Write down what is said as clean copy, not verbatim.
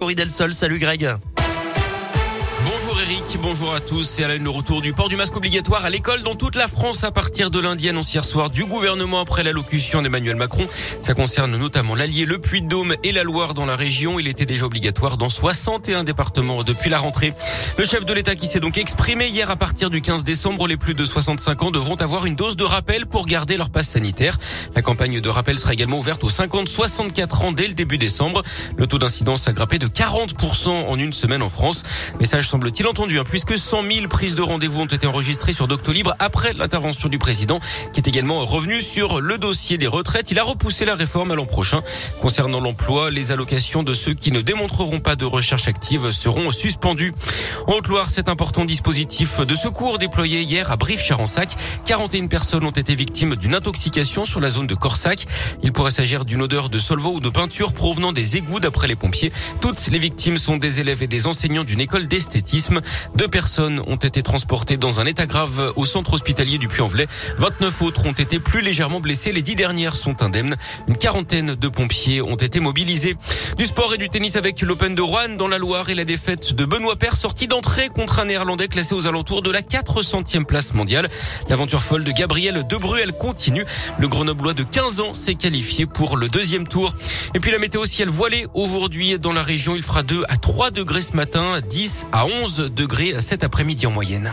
Cory Delsol, salut Greg. Bonjour Eric, bonjour à tous. C'est à la une le retour du port du masque obligatoire à l'école dans toute la France à partir de lundi, annonce hier soir du gouvernement après l'allocution d'Emmanuel Macron. Ça concerne notamment l'Allier, le Puy-de-Dôme et la Loire dans la région. Il était déjà obligatoire dans 61 départements depuis la rentrée. Le chef de l'État qui s'est donc exprimé hier à partir du 15 décembre, les plus de 65 ans devront avoir une dose de rappel pour garder leur passe sanitaire. La campagne de rappel sera également ouverte aux 50-64 ans dès le début décembre. Le taux d'incidence a grimpé de 40% en une semaine en France. Message semble-t-il entendu, puisque 100 000 prises de rendez-vous ont été enregistrées sur Doctolib après l'intervention du président, qui est également revenu sur le dossier des retraites. Il a repoussé la réforme à l'an prochain. Concernant l'emploi, les allocations de ceux qui ne démontreront pas de recherche active seront suspendues. En Haute-Loire, cet important dispositif de secours déployé hier à Brive-Charensac. 41 personnes ont été victimes d'une intoxication sur la zone de Corsac. Il pourrait s'agir d'une odeur de solvant ou de peinture provenant des égouts d'après les pompiers. Toutes les victimes sont des élèves et des enseignants d'une école d'esthétique. 2 personnes ont été transportées dans un état grave au centre hospitalier du Puy-en-Velay. 29 autres ont été plus légèrement blessées. Les 10 dernières sont indemnes. Une quarantaine de pompiers ont été mobilisés. Du sport et du tennis avec l'Open de Rouen dans la Loire et la défaite de Benoît Paire, sortie d'entrée contre un Néerlandais classé aux alentours de la 400e place mondiale. L'aventure folle de Gabriel De Bruel continue. Le Grenoblois de 15 ans s'est qualifié pour le 2e tour. Et puis la météo ciel voilé aujourd'hui dans la région. Il fera 2 à 3 degrés ce matin, 10 à 11 degrés cet après-midi en moyenne.